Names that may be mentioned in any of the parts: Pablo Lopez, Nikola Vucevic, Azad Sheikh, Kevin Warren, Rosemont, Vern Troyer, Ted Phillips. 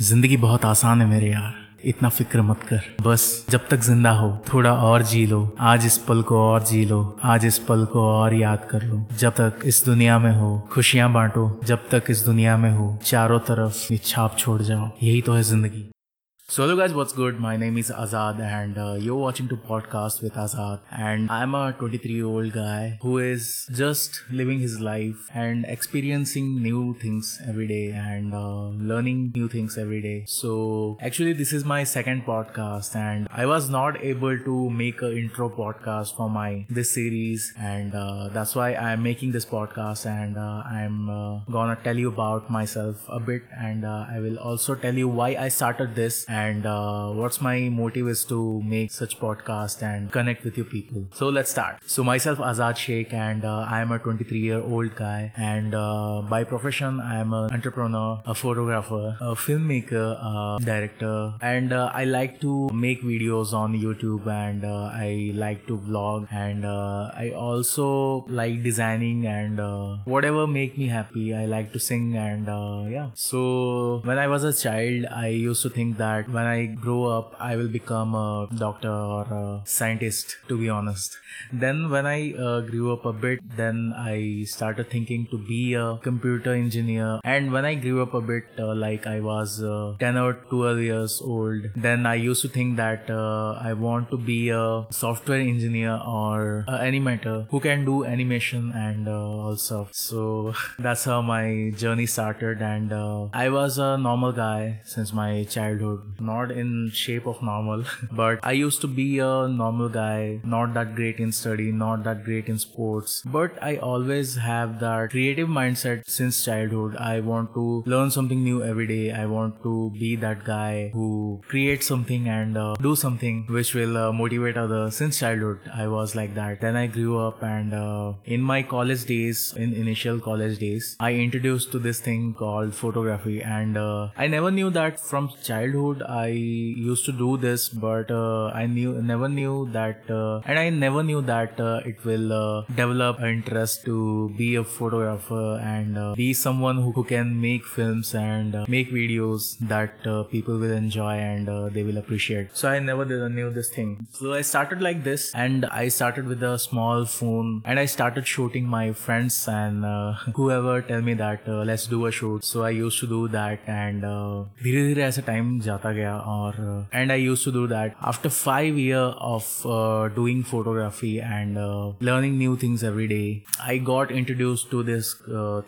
जिंदगी बहुत आसान है मेरे यार, इतना फिक्र मत कर। बस जब तक जिंदा हो थोड़ा और जी लो, आज इस पल को और जी लो, आज इस पल को और याद कर लो। जब तक इस दुनिया में हो खुशियां बांटो, जब तक इस दुनिया में हो चारों तरफ ये छाप छोड़ जाओ, यही तो है जिंदगी। So hello guys, what's good? My name is Azad and you're watching to podcast with Azad and I'm a 23-year-old guy who is just living his life and experiencing new things every day and learning new things every day. So actually this is my second podcast and I was not able to make an intro podcast for this series and that's why I'm making this podcast and I'm gonna tell you about myself a bit and I will also tell you why I started this and what's my motive is to make such podcast and connect with you people. So let's start. So myself Azad Sheikh and I am a 23-year-old guy and by profession I am an entrepreneur, a photographer, a filmmaker, a director and I like to make videos on YouTube and I like to vlog and I also like designing and whatever make me happy. I like to sing and yeah. So when I was a child I used to think that when I grow up I will become a doctor or a scientist, to be honest. Then when I grew up a bit, then I started thinking to be a computer engineer. And when I grew up a bit, like I was 10 or 12 years old, then I used to think that I want to be a software engineer or animator who can do animation and all stuff. So that's how my journey started and I was a normal guy since my childhood. Not in shape of normal but I used to be a normal guy, not that great in study, not that great in sports, but I always have that creative mindset since childhood. I want to learn something new every day. I want to be that guy who creates something and do something which will motivate others. Since childhood I was like that. Then I grew up and in my college days, in initial college days, I introduced to this thing called photography and I never knew that from childhood I used to do this, but I never knew that it will develop an interest to be a photographer and be someone who can make films and make videos that people will enjoy and they will appreciate. So I never knew this thing. So I started like this and I started with a small phone and I started shooting my friends and whoever tell me that let's do a shoot. So I used to do that and धीरे-धीरे ऐसा time जाता गया और and I used to do that. After 5 years of doing photography and learning new things every day, I got introduced to this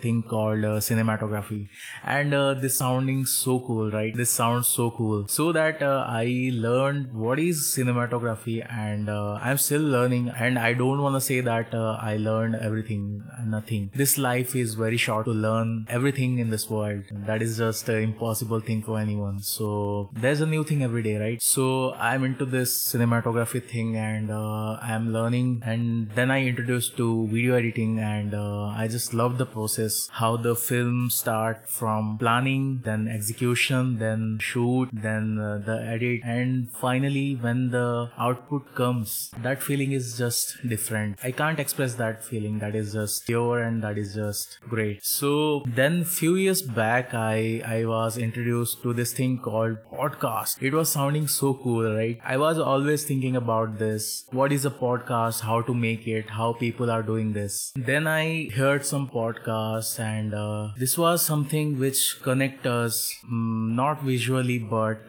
thing called cinematography and this sounding so cool, right? This sounds so cool. So that I learned what is cinematography and I'm still learning and I don't want to say that I learned everything, nothing. This life is very short to learn everything in this world. That is just an impossible thing for anyone. So there's a new thing every day, right? So I'm into this cinematography thing and I'm learning and then I introduced to video editing and I just love the process, how the film start from planning, then execution, then shoot, then the edit and finally when the output comes, that feeling is just different. I can't express that feeling. That is just pure and that is just great. So then few years back I was introduced to this thing called podcast. It was sounding so cool, right? I was always thinking about this. What is a podcast? How to make it? How people are doing this? Then I heard some podcasts and this was something which connect us, not visually, but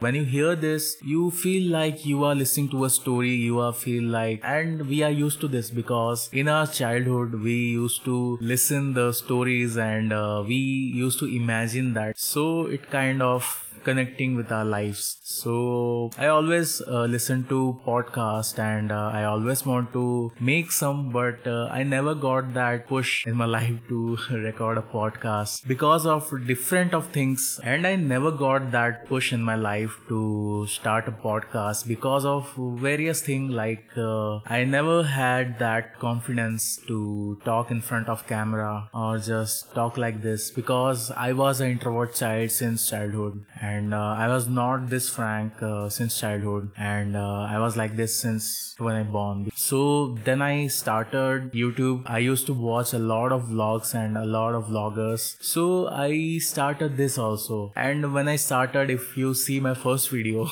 when you hear this, you feel like you are listening to a story. You are feel like, and we are used to this because in our childhood, we used to listen the stories and we used to imagine that. So it kind of connecting with our lives. So I always listen to podcast and I always want to make some, but I never got that push in my life to record a podcast because of different of things, and I never got that push in my life to start a podcast because of various things, like I never had that confidence to talk in front of camera or just talk like this because I was an introvert child since childhood. And I was not this frank since childhood and I was like this since when I born. So then I started YouTube. I used to watch a lot of vlogs and a lot of vloggers. So I started this also. And when I started, if you see my first video,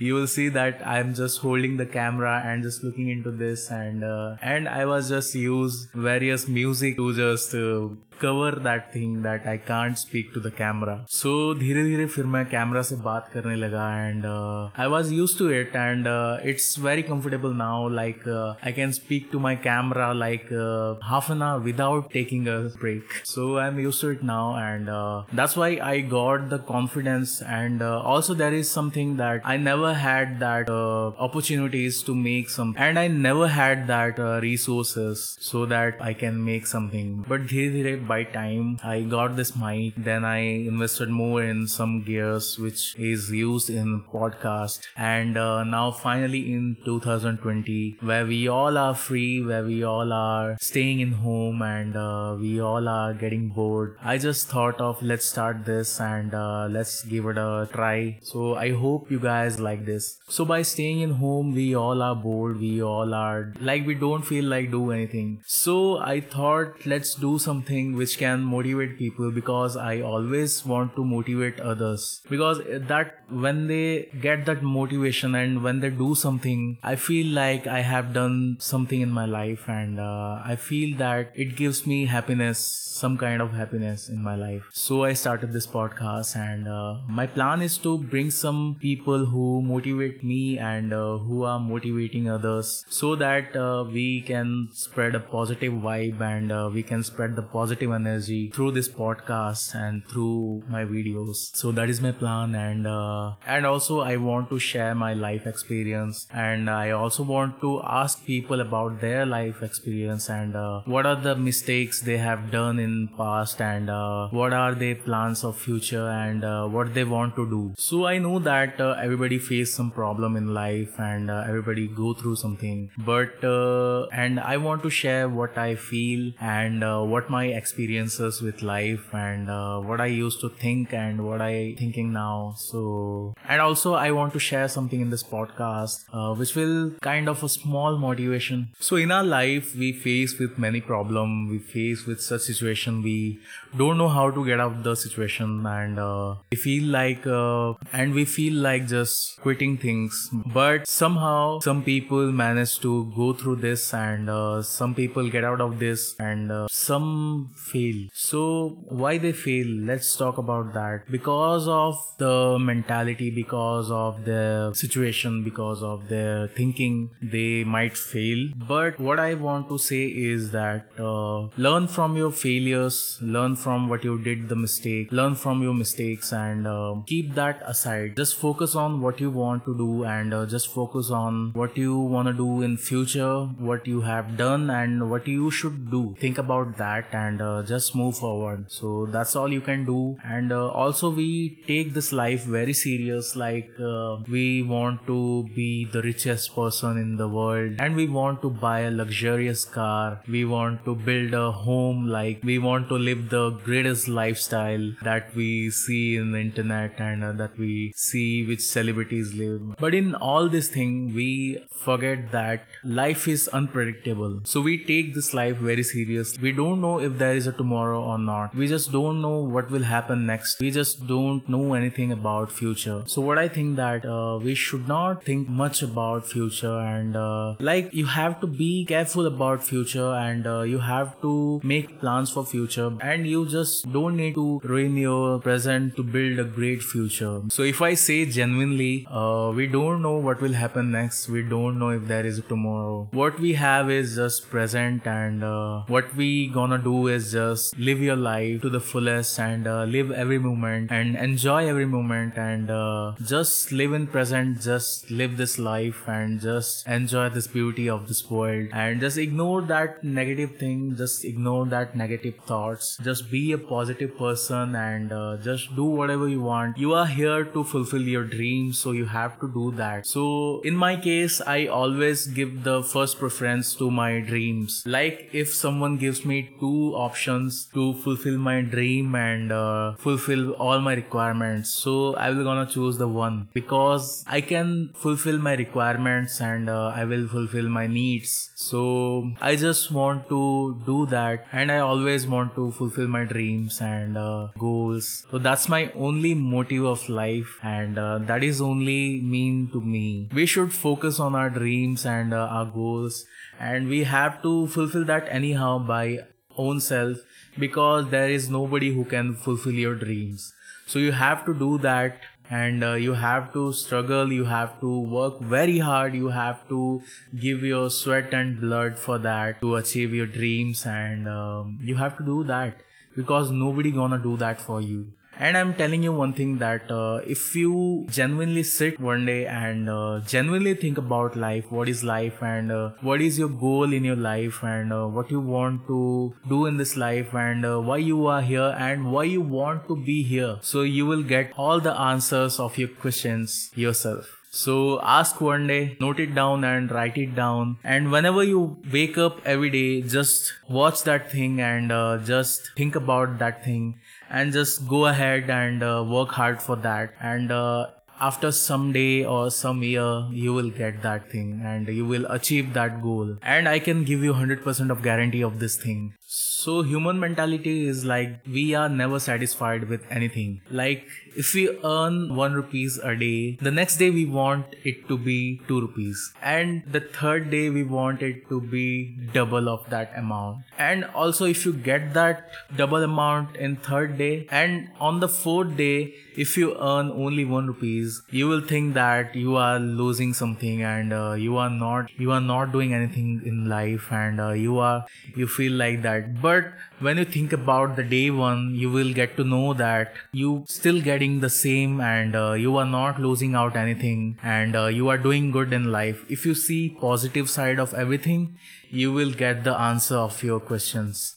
you will see that I'm just holding the camera and just looking into this. And I was just used various music to just cover that thing that I can't speak to the camera. So धीरे धीरे फिर मैं camera से बात करने लगा and I was used to it and it's very comfortable now. Like I can speak to my camera like half an hour without taking a break. So I'm used to it now and that's why I got the confidence. And also there is something that I never had, that opportunities to make some, and I never had that resources so that I can make something. But धीरे धीरे by time I got this mic, then I invested more in some gears which is used in podcast, and now finally in 2020, where we all are free, where we all are staying in home, and we all are getting bored, I just thought of let's start this and let's give it a try. So I hope you guys like this. So by staying in home, we all are bored, we all are like, we don't feel like do anything. So I thought let's do something which can motivate people, because I always want to motivate others, because that when they get that motivation and when they do something, I feel like I have done something in my life, and I feel that it gives me happiness, some kind of happiness in my life. So I started this podcast, and my plan is to bring some people who motivate me and who are motivating others, so that we can spread a positive vibe, and we can spread the positive energy through this podcast and through my videos. So that is my plan. And also I want to share my life experience, and I also want to ask people about their life experience, and what are the mistakes they have done in past, and what are their plans of future, and what they want to do. So I know that everybody face some problem in life, and everybody go through something, but and I want to share what I feel, and what my experiences with life, and what I used to think and what I thinking now. So, and also I want to share something in this podcast which will kind of a small motivation. So in our life, we face with many problem, we face with such situation, we don't know how to get out of the situation, and we feel like just quitting things. But somehow some people manage to go through this, and some people get out of this, and some fail. So why they fail? Let's talk about that. Because of the mentality, because of the situation, because of their thinking, they might fail. But what I want to say is that learn from your failures, learn from what you did the mistake, learn from your mistakes, and keep that aside. Just focus on what you want to do, and just focus on what you want to do in future, what you have done and what you should do. Think about that, and just move forward. So that's all you can do. And also we take this life very serious, like we want to be the richest person in the world, and we want to buy a luxurious car, we want to build a home, like we want to live the greatest lifestyle that we see in the internet, and that we see which celebrities live. But in all this thing, we forget that life is unpredictable. So we take this life very serious. We don't know if there is a tomorrow or not. We just don't know what will happen next. We just don't know anything about future. So what I think that we should not think much about future, and like you have to be careful about future, and you have to make plans for future, and you just don't need to ruin your present to build a great future. So if I say genuinely, we don't know what will happen next. We don't know if there is a tomorrow. What we have is just present, and what we gonna do is just live your life to the fullest, and live every moment and enjoy every moment, and just live in present, just live this life, and just enjoy this beauty of this world, and just ignore that negative thing, just ignore that negative thoughts, just be a positive person, and just do whatever you want. You are here to fulfill your dreams, so you have to do that. So in my case, I always give the first preference to my dreams. Like if someone gives me two options options to fulfill my dream and fulfill all my requirements. So I will gonna choose the one because I can fulfill my requirements and I will fulfill my needs. So I just want to do that, and I always want to fulfill my dreams and goals. So that's my only motive of life, and that is only mean to me. We should focus on our dreams and our goals, and we have to fulfill that anyhow by own self, because there is nobody who can fulfill your dreams. So you have to do that, and you have to struggle, you have to work very hard, you have to give your sweat and blood for that to achieve your dreams, and you have to do that because nobody gonna do that for you. And I'm telling you one thing, that if you genuinely sit one day and genuinely think about life, what is life, and what is your goal in your life, and what you want to do in this life, and why you are here, and why you want to be here, so you will get all the answers of your questions yourself. So ask one day, note it down and write it down. And whenever you wake up every day, just watch that thing and just think about that thing, and just go ahead and work hard for that. And after some day or some year, you will get that thing and you will achieve that goal. And I can give you 100% of guarantee of this thing. So human mentality is like, we are never satisfied with anything. Like if we earn 1 rupees a day, the next day we want it to be 2 rupees. And the third day we want it to be double of that amount. And also if you get that double amount in third day, and on the fourth day, if you earn only 1 rupees, you will think that you are losing something, and you are not doing anything in life, and you feel like that. But when you think about the day one, you will get to know that you still getting the same, and you are not losing out anything, and you are doing good in life. If you see positive side of everything, you will get the answer of your questions.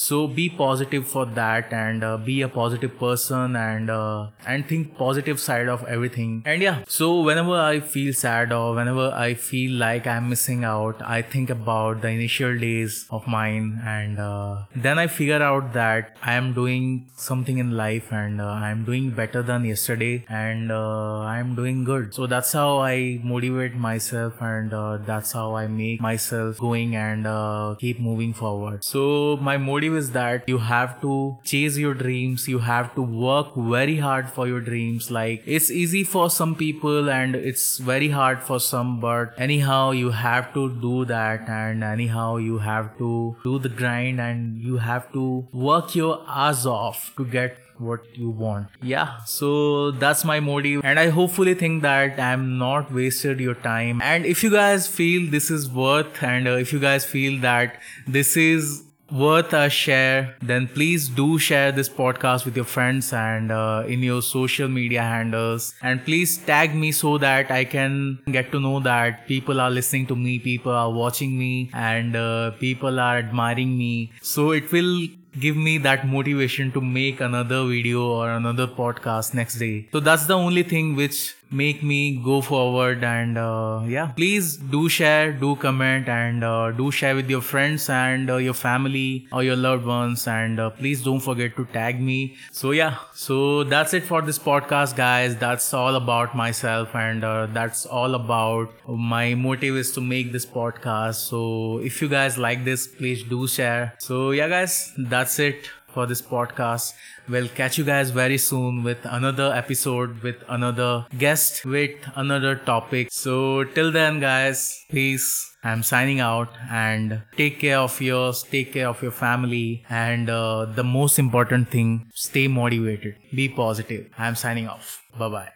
So be positive for that, and be a positive person, and think positive side of everything. And yeah, so whenever I feel sad, or whenever I feel like I'm missing out, I think about the initial days of mine, and then I figure out that I am doing something in life, and I am doing better than yesterday, and I am doing good. So that's how I motivate myself, and that's how I make myself going and keep moving forward. So my motive is that you have to chase your dreams, you have to work very hard for your dreams. Like it's easy for some people and it's very hard for some, but anyhow you have to do that, and anyhow you have to do the grind, and you have to work your ass off to get what you want. Yeah, so that's my motive, and I hopefully think that I'm not wasted your time. And if you guys feel this is worth, and if you guys feel that this is worth a share, then please do share this podcast with your friends and in your social media handles, and please tag me so that I can get to know that people are listening to me, people are watching me, and people are admiring me. So it will give me that motivation to make another video or another podcast next day. So that's the only thing which make me go forward. And yeah, please do share, do comment, and do share with your friends and your family or your loved ones, and please don't forget to tag me. So yeah, so that's it for this podcast, guys. That's all about myself, and that's all about my motive is to make this podcast. So if you guys like this, please do share. So yeah guys, that's it for this podcast. We'll catch you guys very soon with another episode, with another guest, with another topic. So till then guys, peace. I'm signing out, and take care of yours, take care of your family, and the most important thing, stay motivated, be positive. I'm signing off. Bye bye.